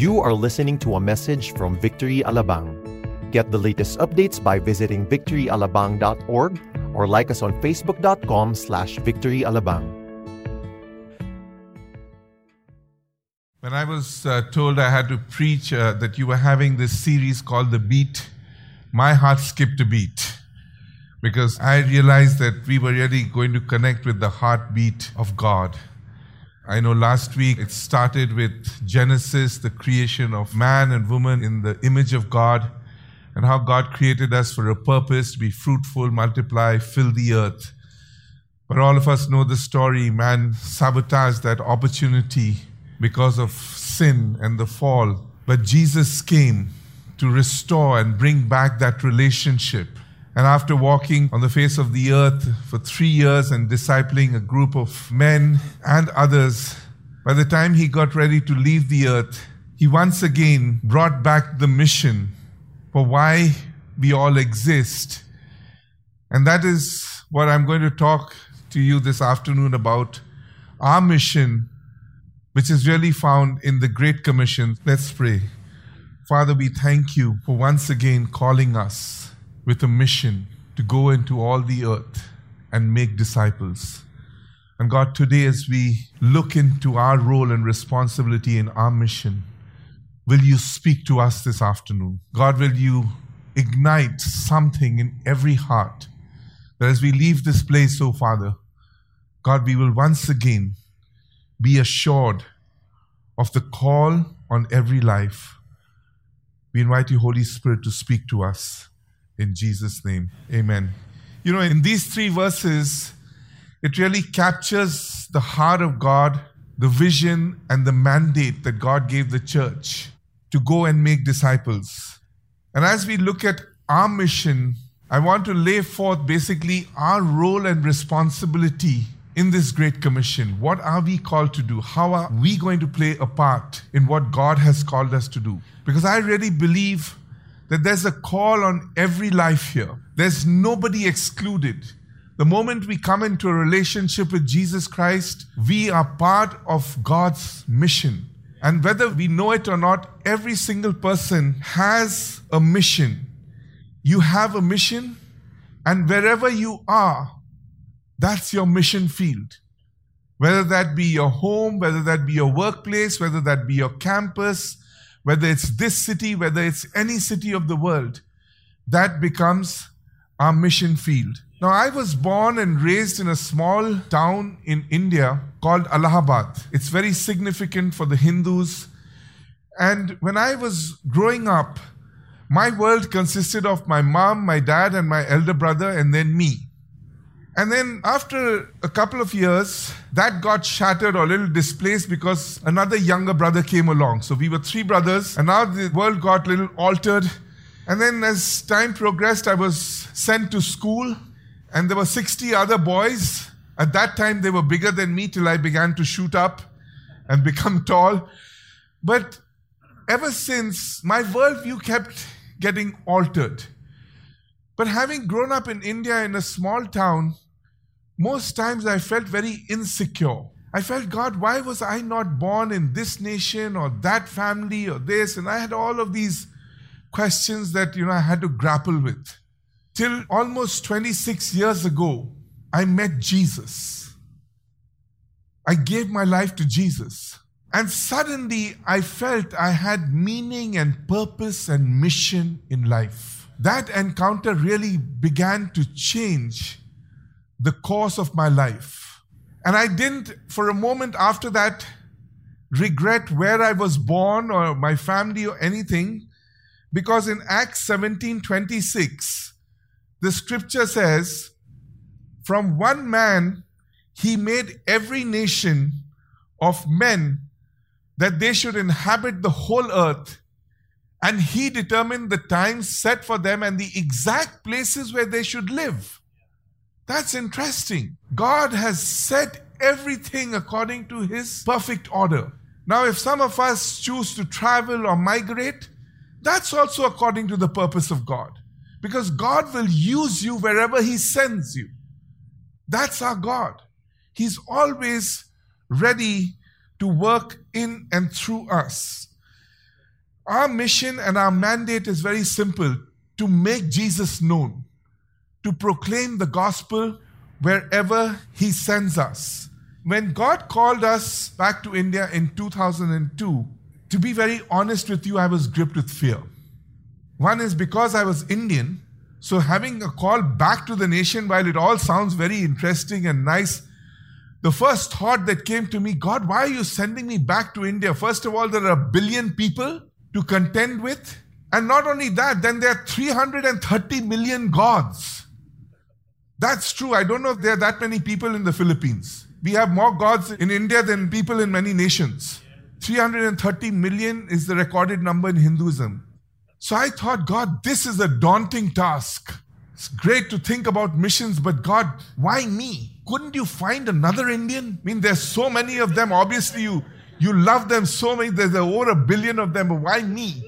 You are listening to a message from Victory Alabang. Get the latest updates by visiting victoryalabang.org or like us on facebook.com/victoryalabang. When I was told I had to preach that you were having this series called The Beat, my heart skipped a beat because I realized that we were really going to connect with the heartbeat of God. I know last week it started with Genesis, the creation of man and woman in the image of God, and how God created us for a purpose, to be fruitful, multiply, fill the earth. But all of us know the story. Man sabotaged that opportunity because of sin and the fall. But Jesus came to restore and bring back that relationship. And after walking on the face of the earth for 3 years and discipling a group of men and others, by the time he got ready to leave the earth, he once again brought back the mission for why we all exist. And that is what I'm going to talk to you this afternoon about, our mission, which is really found in the Great Commission. Let's pray. Father, we thank you for once again calling us with a mission to go into all the earth and make disciples. And God, today as we look into our role and responsibility in our mission, will you speak to us this afternoon? God, will you ignite something in every heart that as we leave this place, oh Father, God, we will once again be assured of the call on every life. We invite you, Holy Spirit, to speak to us. In Jesus' name, amen. You know, in these three verses, it really captures the heart of God, the vision and the mandate that God gave the church to go and make disciples. And as we look at our mission, I want to lay forth basically our role and responsibility in this Great Commission. What are we called to do? How are we going to play a part in what God has called us to do? Because I really believe that there's a call on every life here. There's nobody excluded. The moment we come into a relationship with Jesus Christ, we are part of God's mission. And whether we know it or not, every single person has a mission. You have a mission, and wherever you are, that's your mission field. Whether that be your home, whether that be your workplace, whether that be your campus, whether it's this city, whether it's any city of the world, that becomes our mission field. Now, I was born and raised in a small town in India called Allahabad. It's very significant for the Hindus. And when I was growing up, my world consisted of my mom, my dad, and my elder brother, and then me. And then after a couple of years, that got shattered or a little displaced because another younger brother came along. So we were three brothers, and now the world got a little altered. And then as time progressed, I was sent to school, and there were 60 other boys. At that time, they were bigger than me till I began to shoot up and become tall. But ever since, my worldview kept getting altered. But having grown up in India in a small town, most times I felt very insecure. I felt, God, why was I not born in this nation or that family or this? And I had all of these questions that, I had to grapple with. Till almost 26 years ago, I met Jesus. I gave my life to Jesus. And suddenly I felt I had meaning and purpose and mission in life. That encounter really began to change the course of my life. And I didn't, for a moment after that, regret where I was born or my family or anything, because in Acts 17:26, the scripture says, "From one man he made every nation of men that they should inhabit the whole earth, and he determined the times set for them and the exact places where they should live." That's interesting. God has set everything according to his perfect order. Now, if some of us choose to travel or migrate, that's also according to the purpose of God, because God will use you wherever he sends you. That's our God. He's always ready to work in and through us. Our mission and our mandate is very simple: to make Jesus known, to proclaim the gospel wherever He sends us. When God called us back to India in 2002, to be very honest with you, I was gripped with fear. One is because I was Indian, so having a call back to the nation, while it all sounds very interesting and nice, the first thought that came to me, God, why are you sending me back to India? First of all, there are a billion people to contend with. And not only that, then there are 330 million gods. That's true. I don't know if there are that many people in the Philippines. We have more gods in India than people in many nations. 330 million is the recorded number in Hinduism. So I thought, God, this is a daunting task. It's great to think about missions, but God, why me? Couldn't you find another Indian? I mean, there's so many of them. Obviously, you love them so many. There's over a billion of them, but why me?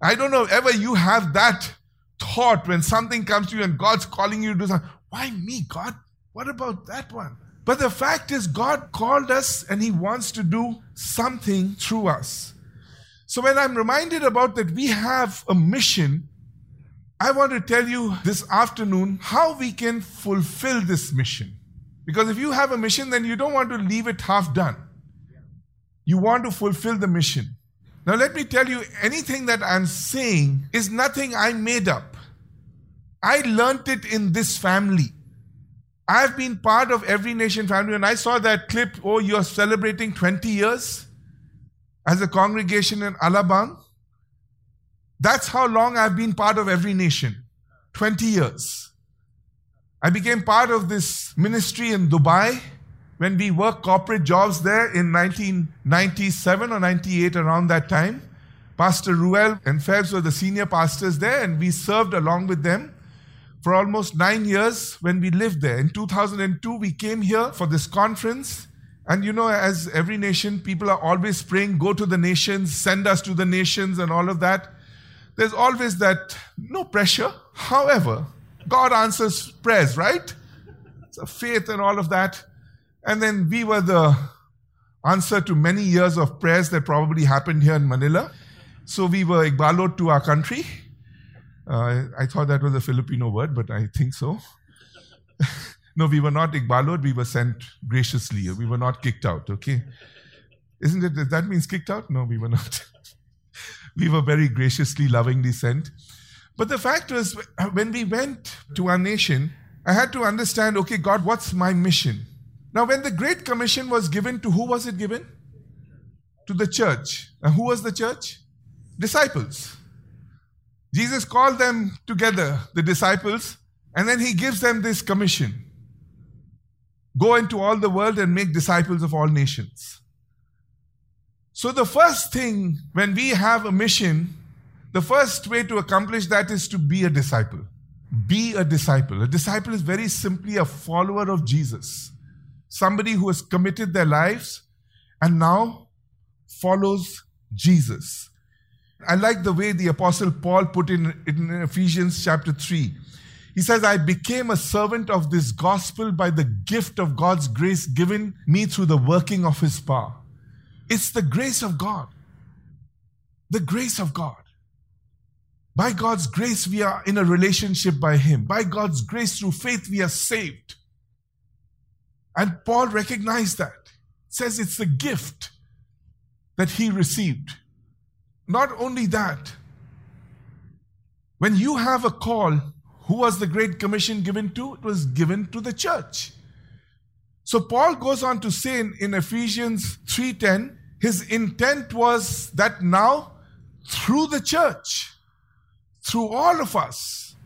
I don't know if ever you have that thought when something comes to you and God's calling you to do something. Why me, God? What about that one? But the fact is, God called us and He wants to do something through us. So when I'm reminded about that we have a mission, I want to tell you this afternoon how we can fulfill this mission. Because if you have a mission, then you don't want to leave it half done. You want to fulfill the mission. Now let me tell you, anything that I'm saying is nothing I made up. I learned it in this family. I've been part of Every Nation family. When I saw that clip, oh, you're celebrating 20 years as a congregation in Alabang. That's how long I've been part of Every Nation, 20 years. I became part of this ministry in Dubai when we worked corporate jobs there in 1997 or 98, around that time. Pastor Ruel and Febs were the senior pastors there, and we served along with them for almost 9 years when we lived there. In 2002, we came here for this conference. And you know, as Every Nation, people are always praying, go to the nations, send us to the nations and all of that. There's always that, no pressure. However, God answers prayers, right? So faith and all of that. And then we were the answer to many years of prayers that probably happened here in Manila. So we were Igbalot to our country. I thought that was a Filipino word, but I think so. No, we were not Igbalot. We were sent graciously. We were not kicked out, okay? Isn't it? Does that mean kicked out? No, we were not. We were very graciously, lovingly sent. But the fact was, when we went to our nation, I had to understand, okay, God, what's my mission? Now, when the Great Commission was given, to who was it given? To the church. And who was the church? Disciples. Jesus called them together, the disciples, and then He gives them this commission. Go into all the world and make disciples of all nations. So the first thing, when we have a mission, the first way to accomplish that is to be a disciple. Be a disciple. A disciple is very simply a follower of Jesus. Somebody who has committed their lives and now follows Jesus. I like the way the Apostle Paul put in Ephesians chapter 3. He says, I became a servant of this gospel by the gift of God's grace given me through the working of His power. It's the grace of God. The grace of God. By God's grace, we are in a relationship by Him. By God's grace, through faith, we are saved. And Paul recognized that. He says it's the gift that he received. Not only that, when you have a call, who was the Great Commission given to? It was given to the church. So Paul goes on to say in Ephesians 3:10, his intent was that now, through the church, through all of us,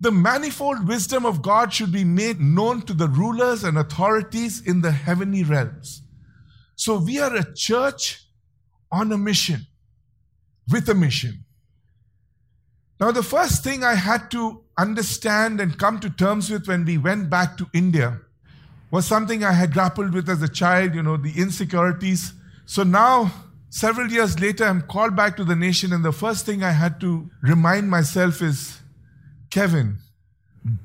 the manifold wisdom of God should be made known to the rulers and authorities in the heavenly realms. So we are a church on a mission, with a mission. Now the first thing I had to understand and come to terms with when we went back to India was something I had grappled with as a child, you know, the insecurities. So now, several years later, I'm called back to the nation, and the first thing I had to remind myself is, Kevin,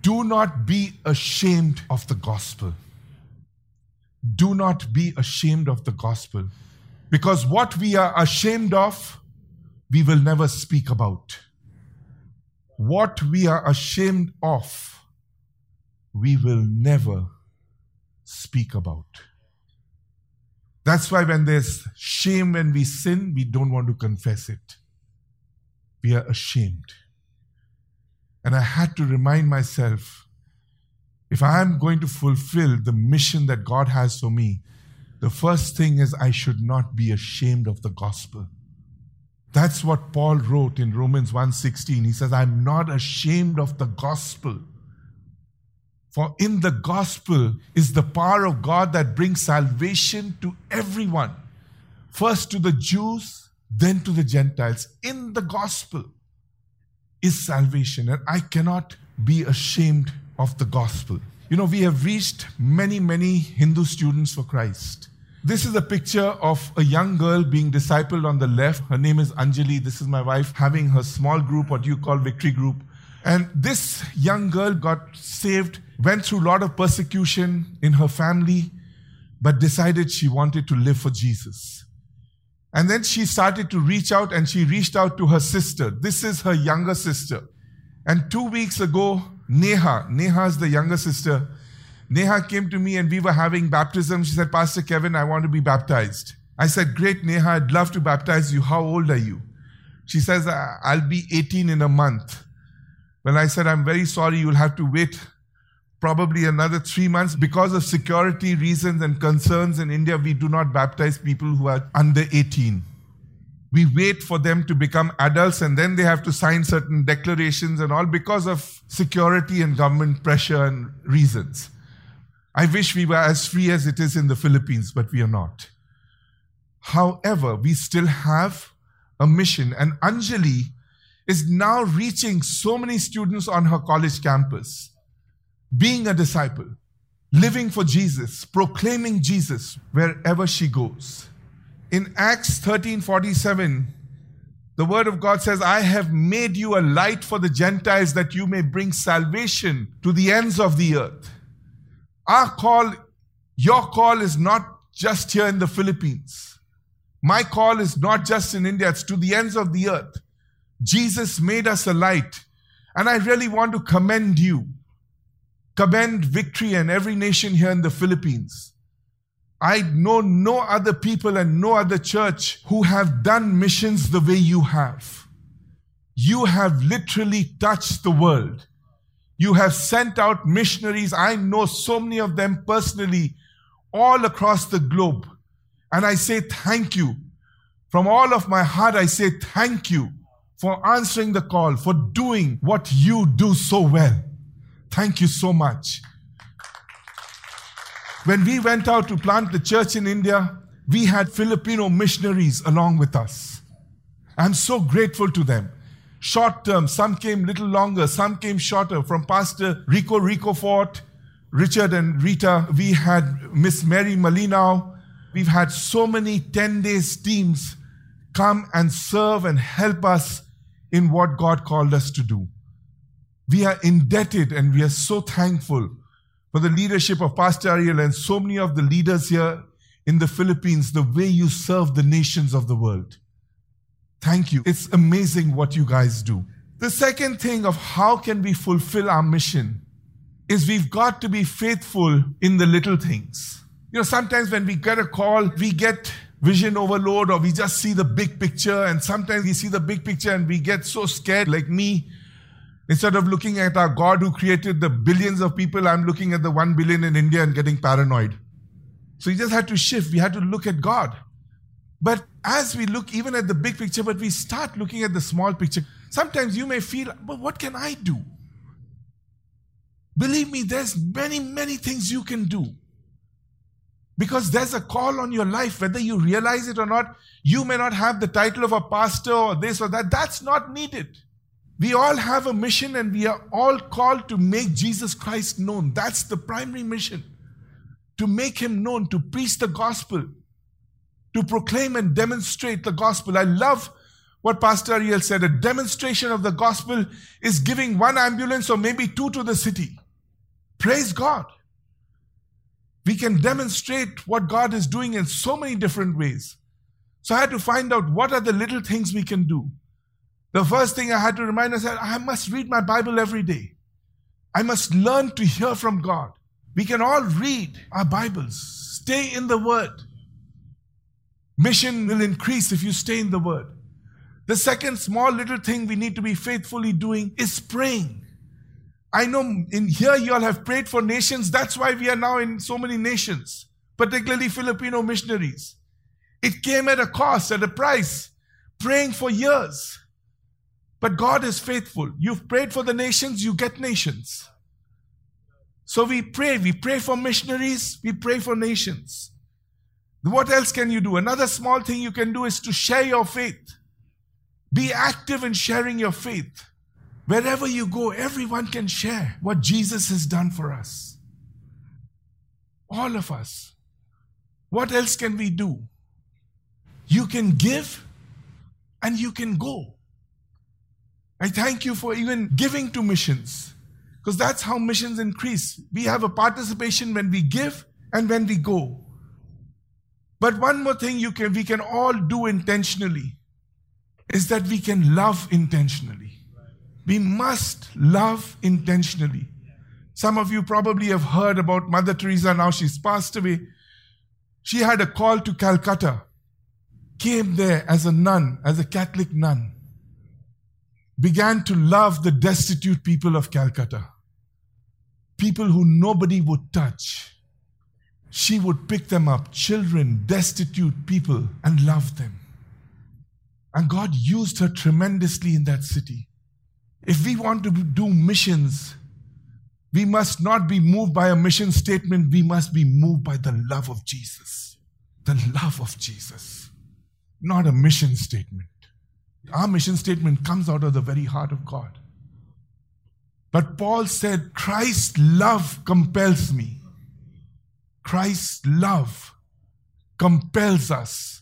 do not be ashamed of the gospel. Do not be ashamed of the gospel. Because what we are ashamed of, we will never speak about. What we are ashamed of, we will never speak about. That's why when there's shame when we sin, we don't want to confess it. We are ashamed. And I had to remind myself, if I am going to fulfill the mission that God has for me, the first thing is I should not be ashamed of the gospel. That's what Paul wrote in Romans 1:16. He says, I'm not ashamed of the gospel. For in the gospel is the power of God that brings salvation to everyone. First to the Jews, then to the Gentiles. In the gospel is salvation. And I cannot be ashamed of the gospel. You know, we have reached many, many Hindu students for Christ. This is a picture of a young girl being discipled on the left. Her name is Anjali. This is my wife having her small group, what you call Victory Group. And this young girl got saved, went through a lot of persecution in her family, but decided she wanted to live for Jesus. And then she started to reach out, and she reached out to her sister. This is her younger sister. And 2 weeks ago, Neha is the younger sister. Neha came to me and we were having baptism. She said, Pastor Kevin, I want to be baptized. I said, great, Neha, I'd love to baptize you. How old are you? She says, I'll be 18 in a month. Well, I said, I'm very sorry, you'll have to wait probably another 3 months. Because of security reasons and concerns in India, we do not baptize people who are under 18. We wait for them to become adults, and then they have to sign certain declarations and all because of security and government pressure and reasons. I wish we were as free as it is in the Philippines, but we are not. However, we still have a mission, and Anjali is now reaching so many students on her college campus, being a disciple, living for Jesus, proclaiming Jesus wherever she goes. In Acts 13:47, the word of God says, I have made you a light for the Gentiles that you may bring salvation to the ends of the earth. Our call, your call is not just here in the Philippines. My call is not just in India, it's to the ends of the earth. Jesus made us a light. And I really want to commend you. Commend Victory and Every Nation here in the Philippines. I know no other people and no other church who have done missions the way you have. You have literally touched the world. You have sent out missionaries. I know so many of them personally all across the globe. And I say thank you. From all of my heart, I say thank you for answering the call, for doing what you do so well. Thank you so much. When we went out to plant the church in India, we had Filipino missionaries along with us. I'm so grateful to them. Short term, some came little longer, some came shorter. From Pastor Rico Fort, Richard and Rita, we had Miss Mary Malinao. We've had so many 10-day teams come and serve and help us in what God called us to do. We are indebted and we are so thankful for the leadership of Pastor Ariel and so many of the leaders here in the Philippines, the way you serve the nations of the world. Thank you. It's amazing what you guys do. The second thing of how can we fulfill our mission is we've got to be faithful in the little things. You know, sometimes when we get a call, we get vision overload or we just see the big picture, and sometimes we see the big picture and we get so scared, like me. Instead of looking at our God who created the billions of people, I'm looking at the 1 billion in India and getting paranoid. So we just had to shift. We had to look at God. But as we look even at the big picture, but we start looking at the small picture. Sometimes you may feel, but what can I do? Believe me, there's many, many things you can do. Because there's a call on your life, whether you realize it or not. You may not have the title of a pastor or this or that. That's not needed. We all have a mission and we are all called to make Jesus Christ known. That's the primary mission. To make him known, to preach the gospel, to proclaim and demonstrate the gospel. I love what Pastor Ariel said. A demonstration of the gospel is giving one ambulance or maybe two to the city. Praise God. We can demonstrate what God is doing in so many different ways. So I had to find out what are the little things we can do. The first thing I had to remind myself, I must read my Bible every day. I must learn to hear from God. We can all read our Bibles. Stay in the Word. Mission will increase if you stay in the Word. The second small little thing we need to be faithfully doing is praying. I know in here you all have prayed for nations. That's why we are now in so many nations, particularly Filipino missionaries. It came at a cost, at a price, praying for years. But God is faithful. You've prayed for the nations, you get nations. So we pray for missionaries, we pray for nations. What else can you do? Another small thing you can do is to share your faith. Be active in sharing your faith. Wherever you go, everyone can share what Jesus has done for us. All of us. What else can we do? You can give and you can go. I thank you for even giving to missions, because that's how missions increase. We have a participation when we give and when we go. But one more thing we can all do intentionally is that we can love intentionally. We must love intentionally. Some of you probably have heard about Mother Teresa. Now she's passed away. She had a call to Calcutta, came there as a nun, as a Catholic nun, began to love the destitute people of Calcutta, people who nobody would touch. She would pick them up, children, destitute people, and love them. And God used her tremendously in that city. If we want to do missions, we must not be moved by a mission statement. We must be moved by the love of Jesus. The love of Jesus, not a mission statement. Our mission statement comes out of the very heart of God. But Paul said, Christ's love compels me. Christ's love compels us,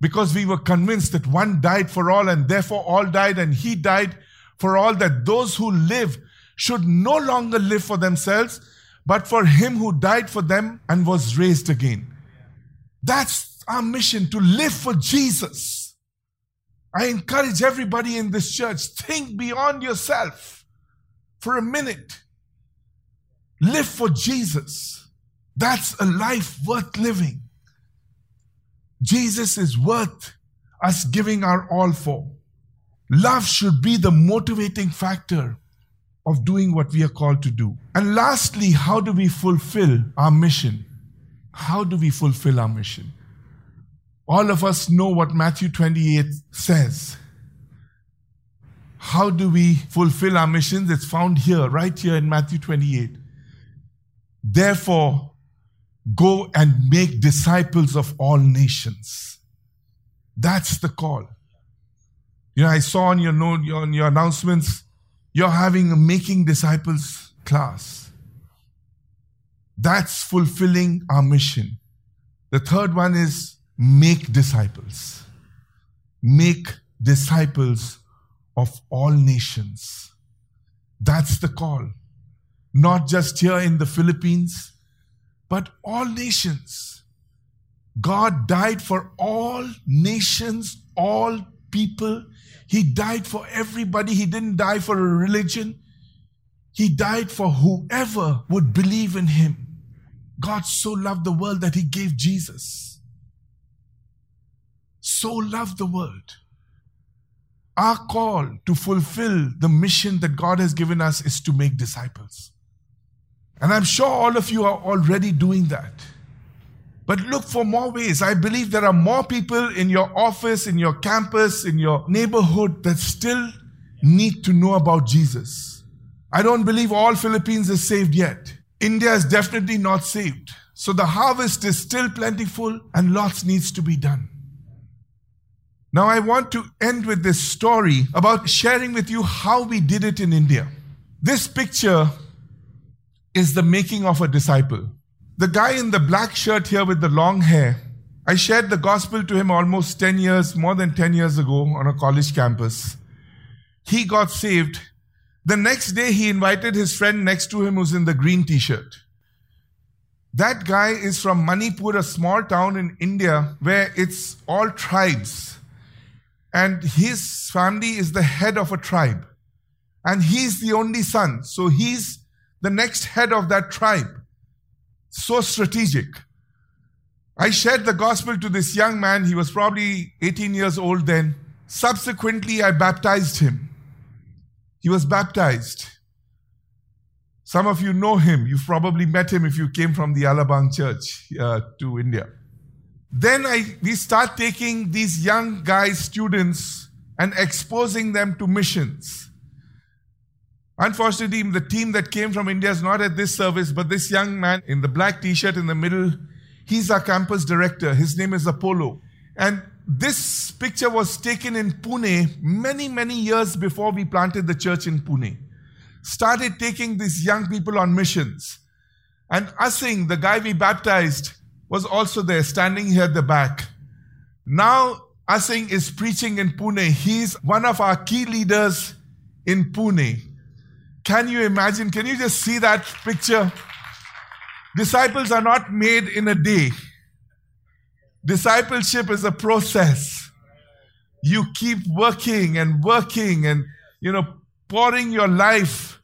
because we were convinced that one died for all, and therefore all died, and he died for all, that those who live should no longer live for themselves, but for him who died for them and was raised again. That's our mission, to live for Jesus. I encourage everybody in this church, think beyond yourself for a minute. Live for Jesus. That's a life worth living. Jesus is worth us giving our all for. Love should be the motivating factor of doing what we are called to do. And lastly, how do we fulfill our mission? How do we fulfill our mission? All of us know what Matthew 28 says. How do we fulfill our missions? It's found here, right here in Matthew 28. Therefore, go and make disciples of all nations. That's the call. You know, I saw on your note, on your announcements, you're having a Making Disciples class. That's fulfilling our mission. The third one is make disciples. Make disciples of all nations. That's the call. Not just here in the Philippines, but all nations. God died for all nations, all people. He died for everybody. He didn't die for a religion. He died for whoever would believe in him. God so loved the world that he gave Jesus. So love the world. Our call to fulfill the mission that God has given us is to make disciples. And I'm sure all of you are already doing that. But look for more ways. I believe there are more people in your office, in your campus, in your neighborhood that still need to know about Jesus. I don't believe all Philippines is saved yet. India is definitely not saved. So the harvest is still plentiful and lots needs to be done. Now I want to end with this story about sharing with you how we did it in India. This picture is the making of a disciple. The guy in the black shirt here with the long hair, I shared the gospel to him almost more than 10 years ago on a college campus. He got saved. The next day he invited his friend next to him who's in the green t-shirt. That guy is from Manipur, a small town in India where it's all tribes. And his family is the head of a tribe. And he's the only son. So he's the next head of that tribe. So strategic. I shared the gospel to this young man. He was probably 18 years old then. Subsequently, I baptized him. He was baptized. Some of you know him. You've probably met him if you came from the Alabang church to India. Then we start taking these young guys, students, and exposing them to missions. Unfortunately, the team that came from India is not at this service, but this young man in the black t-shirt in the middle, he's our campus director. His name is Apollo. And this picture was taken in Pune many, many years before we planted the church in Pune. Started taking these young people on missions. And Assing, the guy we baptized, was also there, standing here at the back. Now, Assing is preaching in Pune. He's one of our key leaders in Pune. Can you imagine? Can you just see that picture? Disciples are not made in a day. Discipleship is a process. You keep working and, pouring your life.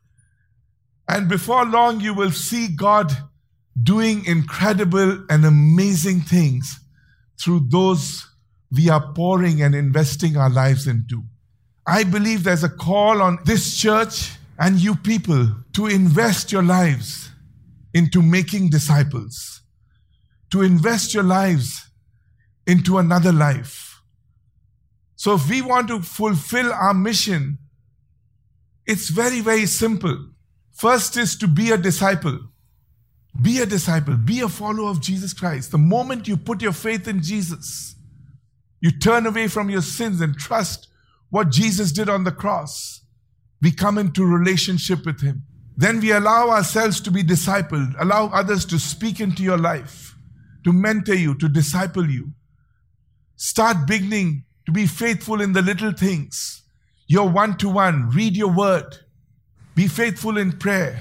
And before long, you will see God doing incredible and amazing things through those we are pouring and investing our lives into. I believe there's a call on this church and you people to invest your lives into making disciples, to invest your lives into another life. So if we want to fulfill our mission, it's very, very simple. First is to be a disciple. Be a disciple. Be a follower of Jesus Christ. The moment you put your faith in Jesus, you turn away from your sins and trust what Jesus did on the cross. We come into relationship with Him. Then we allow ourselves to be discipled, allow others to speak into your life, to mentor you, to disciple you. Start beginning to be faithful in the little things. Your one-to-one, read your word. Be faithful in prayer,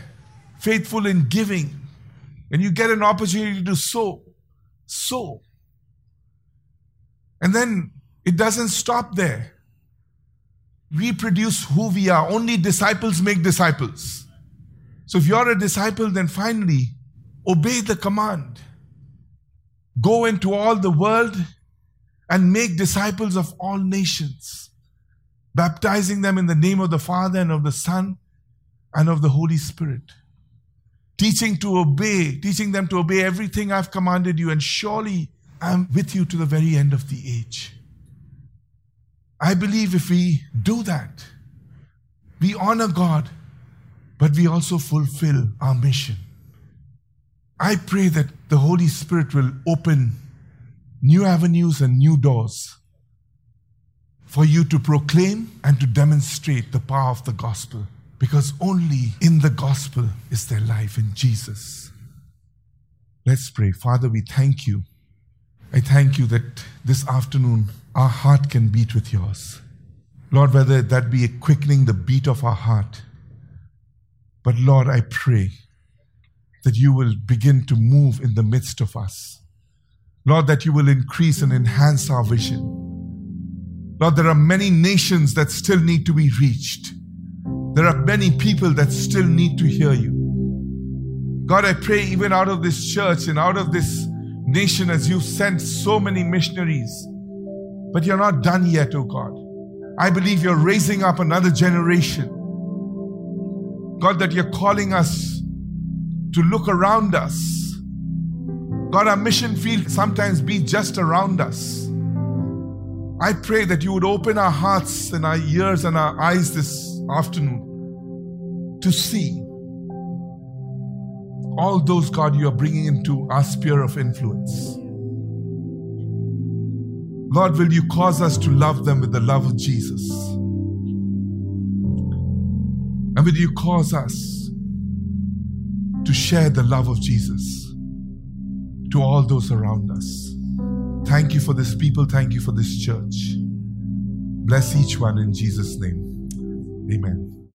faithful in giving. When you get an opportunity to sow, sow. And then it doesn't stop there. We produce who we are. Only disciples make disciples. So if you're a disciple, then finally, obey the command. Go into all the world and make disciples of all nations, baptizing them in the name of the Father and of the Son and of the Holy Spirit, teaching them to obey everything I've commanded you, and surely I'm with you to the very end of the age. I believe if we do that, we honor God, but we also fulfill our mission. I pray that the Holy Spirit will open new avenues and new doors for you to proclaim and to demonstrate the power of the gospel, because only in the gospel is there life, in Jesus. Let's pray. Father, we thank you. I thank you that this afternoon our heart can beat with yours. Lord, whether that be quickening the beat of our heart, but Lord, I pray that you will begin to move in the midst of us. Lord, that you will increase and enhance our vision. Lord, there are many nations that still need to be reached. There are many people that still need to hear you. God, I pray even out of this church and out of this nation, as you've sent so many missionaries, but you're not done yet, oh God. I believe you're raising up another generation. God, that you're calling us to look around us. God, our mission field sometimes be just around us. I pray that you would open our hearts and our ears and our eyes this afternoon to see all those, God, you are bringing into our sphere of influence. Lord, will you cause us to love them with the love of Jesus? And will you cause us to share the love of Jesus to all those around us? Thank you for this people. Thank you for this church. Bless each one in Jesus' name. Amen.